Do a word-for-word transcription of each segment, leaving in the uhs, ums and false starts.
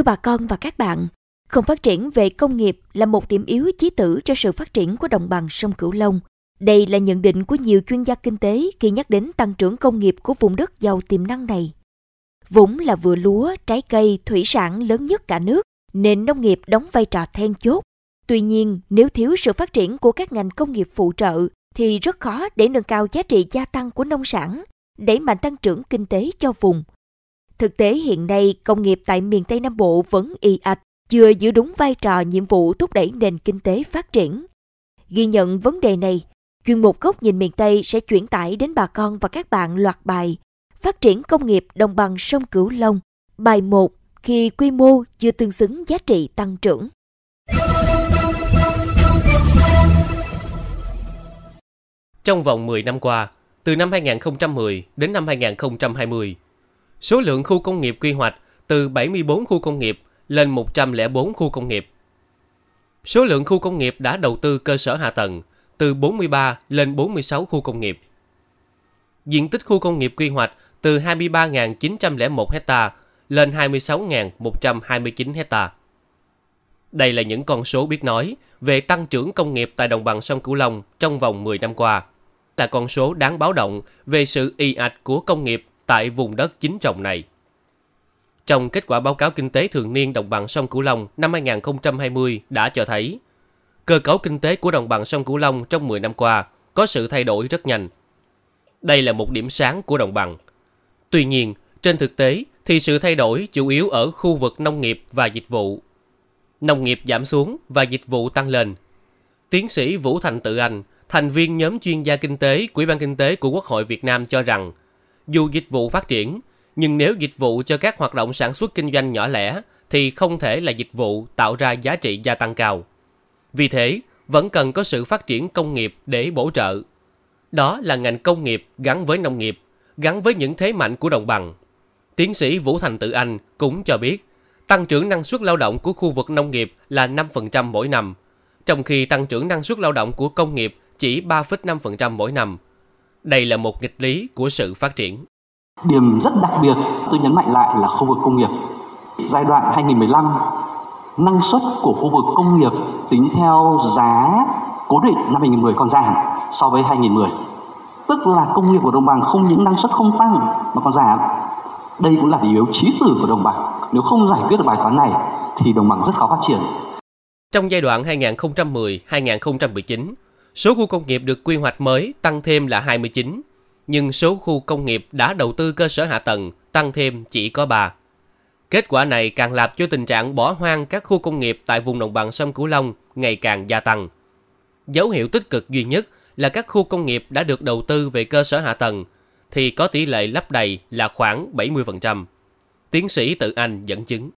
Thưa bà con và các bạn, không phát triển về công nghiệp là một điểm yếu chí tử cho sự phát triển của đồng bằng sông Cửu Long. Đây là nhận định của nhiều chuyên gia kinh tế khi nhắc đến tăng trưởng công nghiệp của vùng đất giàu tiềm năng này. Vốn là vựa lúa, trái cây, thủy sản lớn nhất cả nước, nên nông nghiệp đóng vai trò then chốt. Tuy nhiên, nếu thiếu sự phát triển của các ngành công nghiệp phụ trợ, thì rất khó để nâng cao giá trị gia tăng của nông sản, đẩy mạnh tăng trưởng kinh tế cho vùng. Thực tế hiện nay, công nghiệp tại miền Tây Nam Bộ vẫn ì ạch, chưa giữ đúng vai trò nhiệm vụ thúc đẩy nền kinh tế phát triển. Ghi nhận vấn đề này, chuyên mục Góc nhìn miền Tây sẽ chuyển tải đến bà con và các bạn loạt bài Phát triển công nghiệp đồng bằng sông Cửu Long, bài một, khi quy mô chưa tương xứng giá trị tăng trưởng. Trong vòng mười năm qua, từ năm hai không một không đến năm hai không hai không, số lượng khu công nghiệp quy hoạch từ bảy mươi tư khu công nghiệp lên một trăm lẻ bốn khu công nghiệp. Số lượng khu công nghiệp đã đầu tư cơ sở hạ tầng từ bốn mươi ba lên bốn mươi sáu khu công nghiệp. Diện tích khu công nghiệp quy hoạch từ hai mươi ba nghìn chín trăm lẻ một ha lên hai mươi sáu nghìn một trăm hai mươi chín ha. Đây là những con số biết nói về tăng trưởng công nghiệp tại đồng bằng sông Cửu Long trong vòng mười năm qua, là con số đáng báo động về sự ì ạch của công nghiệp tại vùng đất chín trồng này. Trong kết quả báo cáo kinh tế thường niên đồng bằng sông Cửu Long năm hai không hai không đã cho thấy, cơ cấu kinh tế của đồng bằng sông Cửu Long trong mười năm qua có sự thay đổi rất nhanh. Đây là một điểm sáng của đồng bằng. Tuy nhiên, trên thực tế thì sự thay đổi chủ yếu ở khu vực nông nghiệp và dịch vụ. Nông nghiệp giảm xuống và dịch vụ tăng lên. Tiến sĩ Vũ Thành Tự Anh, thành viên nhóm chuyên gia kinh tế của Ủy ban Kinh tế của Quốc hội Việt Nam cho rằng, dù dịch vụ phát triển, nhưng nếu dịch vụ cho các hoạt động sản xuất kinh doanh nhỏ lẻ thì không thể là dịch vụ tạo ra giá trị gia tăng cao. Vì thế, vẫn cần có sự phát triển công nghiệp để bổ trợ. Đó là ngành công nghiệp gắn với nông nghiệp, gắn với những thế mạnh của đồng bằng. Tiến sĩ Vũ Thành Tự Anh cũng cho biết, tăng trưởng năng suất lao động của khu vực nông nghiệp là năm phần trăm mỗi năm, trong khi tăng trưởng năng suất lao động của công nghiệp chỉ ba phẩy năm phần trăm mỗi năm. Đây là một nghịch lý của sự phát triển. Điểm rất đặc biệt, tôi nhấn mạnh lại là khu vực công nghiệp. Giai đoạn hai không một năm, năng suất của khu vực công nghiệp tính theo giá cố định năm hai không một không còn giảm so với hai không một không. Tức là công nghiệp của đồng bằng không những năng suất không tăng mà còn giảm. Đây cũng là điểm yếu chí tử của đồng bằng. Nếu không giải quyết được bài toán này thì đồng bằng rất khó phát triển. Trong giai đoạn hai không một không đến hai không một chín, số khu công nghiệp được quy hoạch mới tăng thêm là hai mươi chín, nhưng số khu công nghiệp đã đầu tư cơ sở hạ tầng tăng thêm chỉ có ba. Kết quả này càng làm cho tình trạng bỏ hoang các khu công nghiệp tại vùng đồng bằng sông Cửu Long ngày càng gia tăng. Dấu hiệu tích cực duy nhất là các khu công nghiệp đã được đầu tư về cơ sở hạ tầng thì có tỷ lệ lấp đầy là khoảng bảy mươi phần trăm. Tiến sĩ Tự Anh dẫn chứng.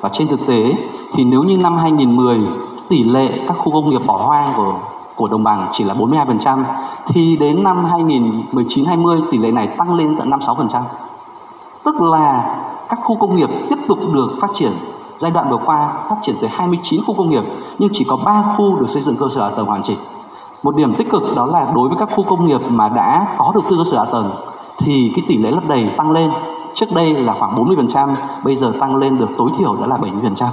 Và trên thực tế thì nếu như năm hai không một không tỷ lệ các khu công nghiệp bỏ hoang của của đồng bằng chỉ là bốn mươi hai phần trăm thì đến năm hai không một chín đến hai không hai không tỷ lệ này tăng lên tận năm mươi sáu phần trăm. Tức là các khu công nghiệp tiếp tục được phát triển. Giai đoạn vừa qua phát triển tới hai mươi chín khu công nghiệp nhưng chỉ có ba khu được xây dựng cơ sở hạ tầng hoàn chỉnh. Một điểm tích cực đó là đối với các khu công nghiệp mà đã có đầu tư cơ sở hạ tầng thì cái tỷ lệ lấp đầy tăng lên. Trước đây là khoảng bốn mươi phần trăm, bây giờ tăng lên được tối thiểu đó là bảy mươi phần trăm.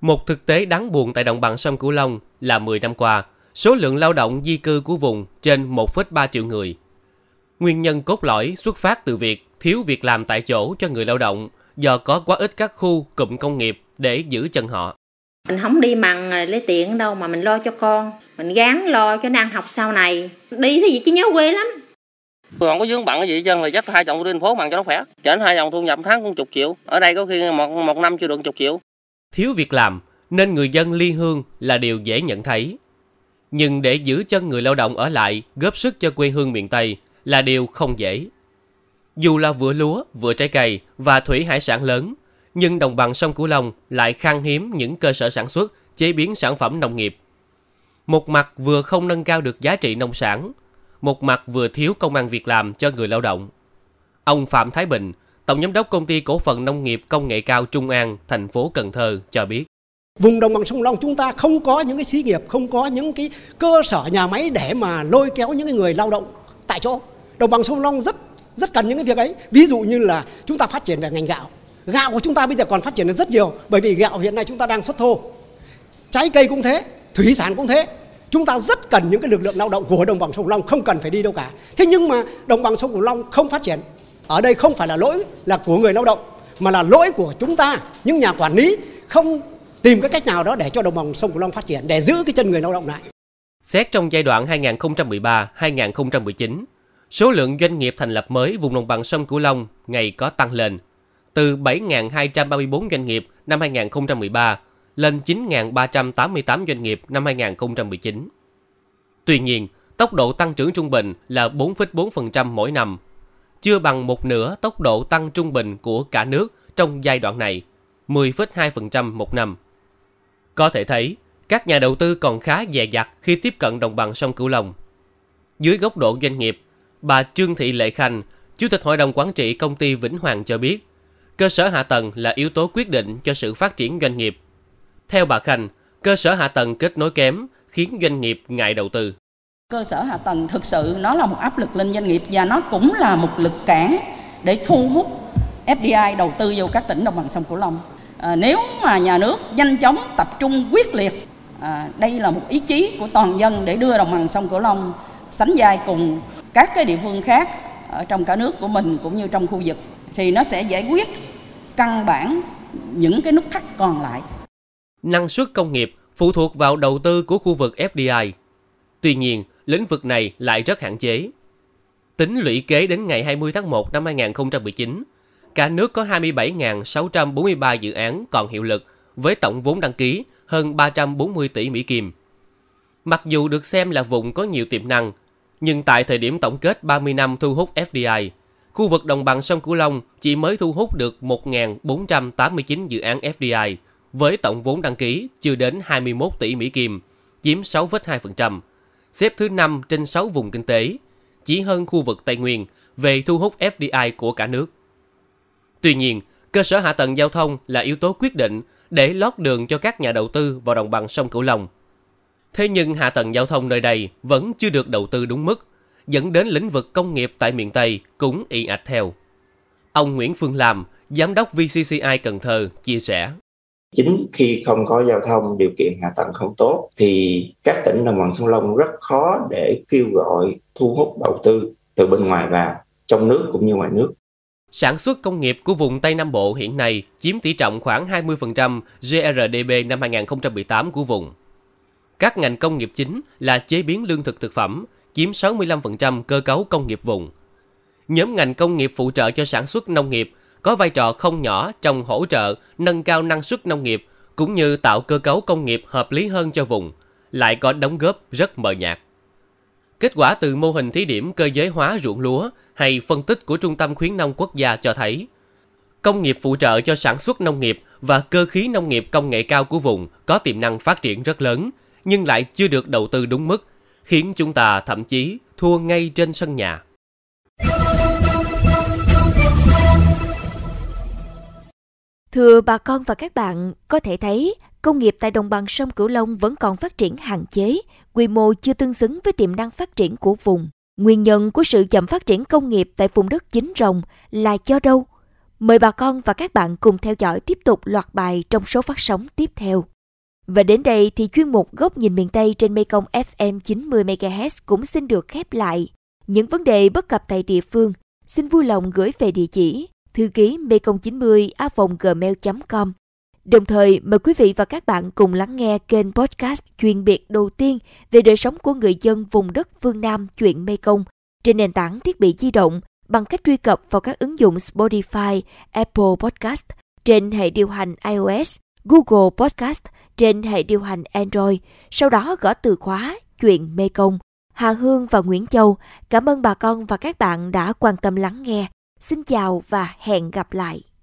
Một thực tế đáng buồn tại đồng bằng sông Cửu Long là mười năm qua, số lượng lao động di cư của vùng trên một phẩy ba triệu người. Nguyên nhân cốt lõi xuất phát từ việc thiếu việc làm tại chỗ cho người lao động do có quá ít các khu cụm công nghiệp để giữ chân họ. Mình không đi bằng lấy tiền đâu mà mình lo cho con, mình gắng lo cho nó ăn học sau này. Đi thế gì chứ nhớ quê lắm. Tôi không có vướng bận cái gì hết trơn, là chắc hai chồng tôi đi thành phố bằng cho nó khỏe. Chở hai chồng thu nhập tháng cũng chục triệu, ở đây có khi một, một năm chưa được chục triệu. Thiếu việc làm nên người dân ly hương là điều dễ nhận thấy. Nhưng để giữ chân người lao động ở lại, góp sức cho quê hương miền Tây là điều không dễ. Dù là vựa lúa, vựa trái cây và thủy hải sản lớn, nhưng đồng bằng sông Cửu Long lại khan hiếm những cơ sở sản xuất, chế biến sản phẩm nông nghiệp. Một mặt vừa không nâng cao được giá trị nông sản, một mặt vừa thiếu công ăn việc làm cho người lao động. Ông Phạm Thái Bình, tổng giám đốc công ty cổ phần nông nghiệp công nghệ cao Trung An, thành phố Cần Thơ cho biết. Vùng đồng bằng sông Cửu Long chúng ta không có những cái xí nghiệp, không có những cái cơ sở nhà máy để mà lôi kéo những người lao động tại chỗ. Đồng bằng sông Cửu Long rất rất cần những cái việc ấy. Ví dụ như là chúng ta phát triển về ngành gạo, Gạo của chúng ta bây giờ còn phát triển được rất nhiều, bởi vì gạo hiện nay chúng ta đang xuất thô. Trái cây cũng thế, thủy sản cũng thế. Chúng ta rất cần những cái lực lượng lao động của đồng bằng sông Cửu Long, không cần phải đi đâu cả. Thế nhưng mà đồng bằng sông Cửu Long không phát triển. Ở đây không phải là lỗi là của người lao động, mà là lỗi của chúng ta, những nhà quản lý không tìm cái cách nào đó để cho đồng bằng sông Cửu Long phát triển, để giữ cái chân người lao động lại. Xét trong giai đoạn hai nghìn không trăm mười ba đến hai nghìn không trăm mười chín, số lượng doanh nghiệp thành lập mới vùng đồng bằng sông Cửu Long ngày có tăng lên, từ bảy nghìn hai trăm ba mươi tư doanh nghiệp năm hai nghìn không trăm mười ba lên chín nghìn ba trăm tám mươi tám doanh nghiệp năm hai nghìn không trăm mười chín. Tuy nhiên, tốc độ tăng trưởng trung bình là bốn phẩy bốn phần trăm mỗi năm, chưa bằng một nửa tốc độ tăng trung bình của cả nước trong giai đoạn này, mười phẩy hai phần trăm một năm. Có thể thấy, các nhà đầu tư còn khá dè dặt khi tiếp cận đồng bằng sông Cửu Long. Dưới góc độ doanh nghiệp, bà Trương Thị Lệ Khanh, Chủ tịch Hội đồng Quản trị Công ty Vĩnh Hoàng cho biết, cơ sở hạ tầng là yếu tố quyết định cho sự phát triển doanh nghiệp. Theo bà Khanh, cơ sở hạ tầng kết nối kém khiến doanh nghiệp ngại đầu tư. Cơ sở hạ tầng thực sự nó là một áp lực lên doanh nghiệp và nó cũng là một lực cản để thu hút ép đê i đầu tư vào các tỉnh đồng bằng sông Cửu Long. À, nếu mà nhà nước nhanh chóng tập trung quyết liệt, à, đây là một ý chí của toàn dân để đưa đồng bằng sông Cửu Long sánh vai cùng các cái địa phương khác ở trong cả nước của mình cũng như trong khu vực, thì nó sẽ giải quyết căn bản những cái nút thắt còn lại. Năng suất công nghiệp phụ thuộc vào đầu tư của khu vực ép đê i. Tuy nhiên, lĩnh vực này lại rất hạn chế. Tính lũy kế đến ngày hai mươi tháng một năm hai nghìn không trăm mười chín, cả nước có hai mươi bảy nghìn sáu trăm bốn mươi ba dự án còn hiệu lực với tổng vốn đăng ký hơn ba trăm bốn mươi tỷ Mỹ Kim. Mặc dù được xem là vùng có nhiều tiềm năng, nhưng tại thời điểm tổng kết ba mươi năm thu hút ép đê i, khu vực đồng bằng sông Cửu Long chỉ mới thu hút được một nghìn bốn trăm tám mươi chín dự án ép đê i với tổng vốn đăng ký chưa đến hai mươi mốt tỷ Mỹ Kim, chiếm sáu phẩy hai phần trăm, xếp thứ năm trên sáu vùng kinh tế, chỉ hơn khu vực Tây Nguyên về thu hút ép đê i của cả nước. Tuy nhiên, cơ sở hạ tầng giao thông là yếu tố quyết định để lót đường cho các nhà đầu tư vào đồng bằng sông Cửu Long. Thế nhưng hạ tầng giao thông nơi đây vẫn chưa được đầu tư đúng mức, dẫn đến lĩnh vực công nghiệp tại miền Tây cũng ì ạch theo. Ông Nguyễn Phương Lam, Giám đốc vê xê xê i Cần Thơ chia sẻ. Chính khi không có giao thông, điều kiện hạ tầng không tốt thì các tỉnh đồng bằng sông Cửu Long rất khó để kêu gọi thu hút đầu tư từ bên ngoài vào, trong nước cũng như ngoài nước. Sản xuất công nghiệp của vùng Tây Nam Bộ hiện nay chiếm tỷ trọng khoảng hai mươi phần trăm giê rờ đê pê năm hai nghìn không trăm mười tám của vùng. Các ngành công nghiệp chính là chế biến lương thực thực phẩm, chiếm sáu mươi lăm phần trăm cơ cấu công nghiệp vùng. Nhóm ngành công nghiệp phụ trợ cho sản xuất nông nghiệp có vai trò không nhỏ trong hỗ trợ nâng cao năng suất nông nghiệp cũng như tạo cơ cấu công nghiệp hợp lý hơn cho vùng, lại có đóng góp rất mờ nhạt. Kết quả từ mô hình thí điểm cơ giới hóa ruộng lúa hay phân tích của Trung tâm Khuyến nông Quốc gia cho thấy, công nghiệp phụ trợ cho sản xuất nông nghiệp và cơ khí nông nghiệp công nghệ cao của vùng có tiềm năng phát triển rất lớn, nhưng lại chưa được đầu tư đúng mức, khiến chúng ta thậm chí thua ngay trên sân nhà. Thưa bà con và các bạn, có thể thấy công nghiệp tại đồng bằng sông Cửu Long vẫn còn phát triển hạn chế, quy mô chưa tương xứng với tiềm năng phát triển của vùng. Nguyên nhân của sự chậm phát triển công nghiệp tại vùng đất chín rồng là do đâu? Mời bà con và các bạn cùng theo dõi tiếp tục loạt bài trong số phát sóng tiếp theo. Và đến đây thì chuyên mục Góc nhìn miền Tây trên Mekong ép em chín mươi mê ga héc cũng xin được khép lại. Những vấn đề bất cập tại địa phương, xin vui lòng gửi về địa chỉ thư ký mekong chín mươi a còng gmail chấm com. Đồng thời, mời quý vị và các bạn cùng lắng nghe kênh podcast chuyên biệt đầu tiên về đời sống của người dân vùng đất phương Nam Chuyện Mekong trên nền tảng thiết bị di động bằng cách truy cập vào các ứng dụng Spotify, Apple Podcast trên hệ điều hành iOS, Google Podcast trên hệ điều hành Android, sau đó gõ từ khóa Chuyện Mekong. Hà Hương và Nguyễn Châu, cảm ơn bà con và các bạn đã quan tâm lắng nghe. Xin chào và hẹn gặp lại!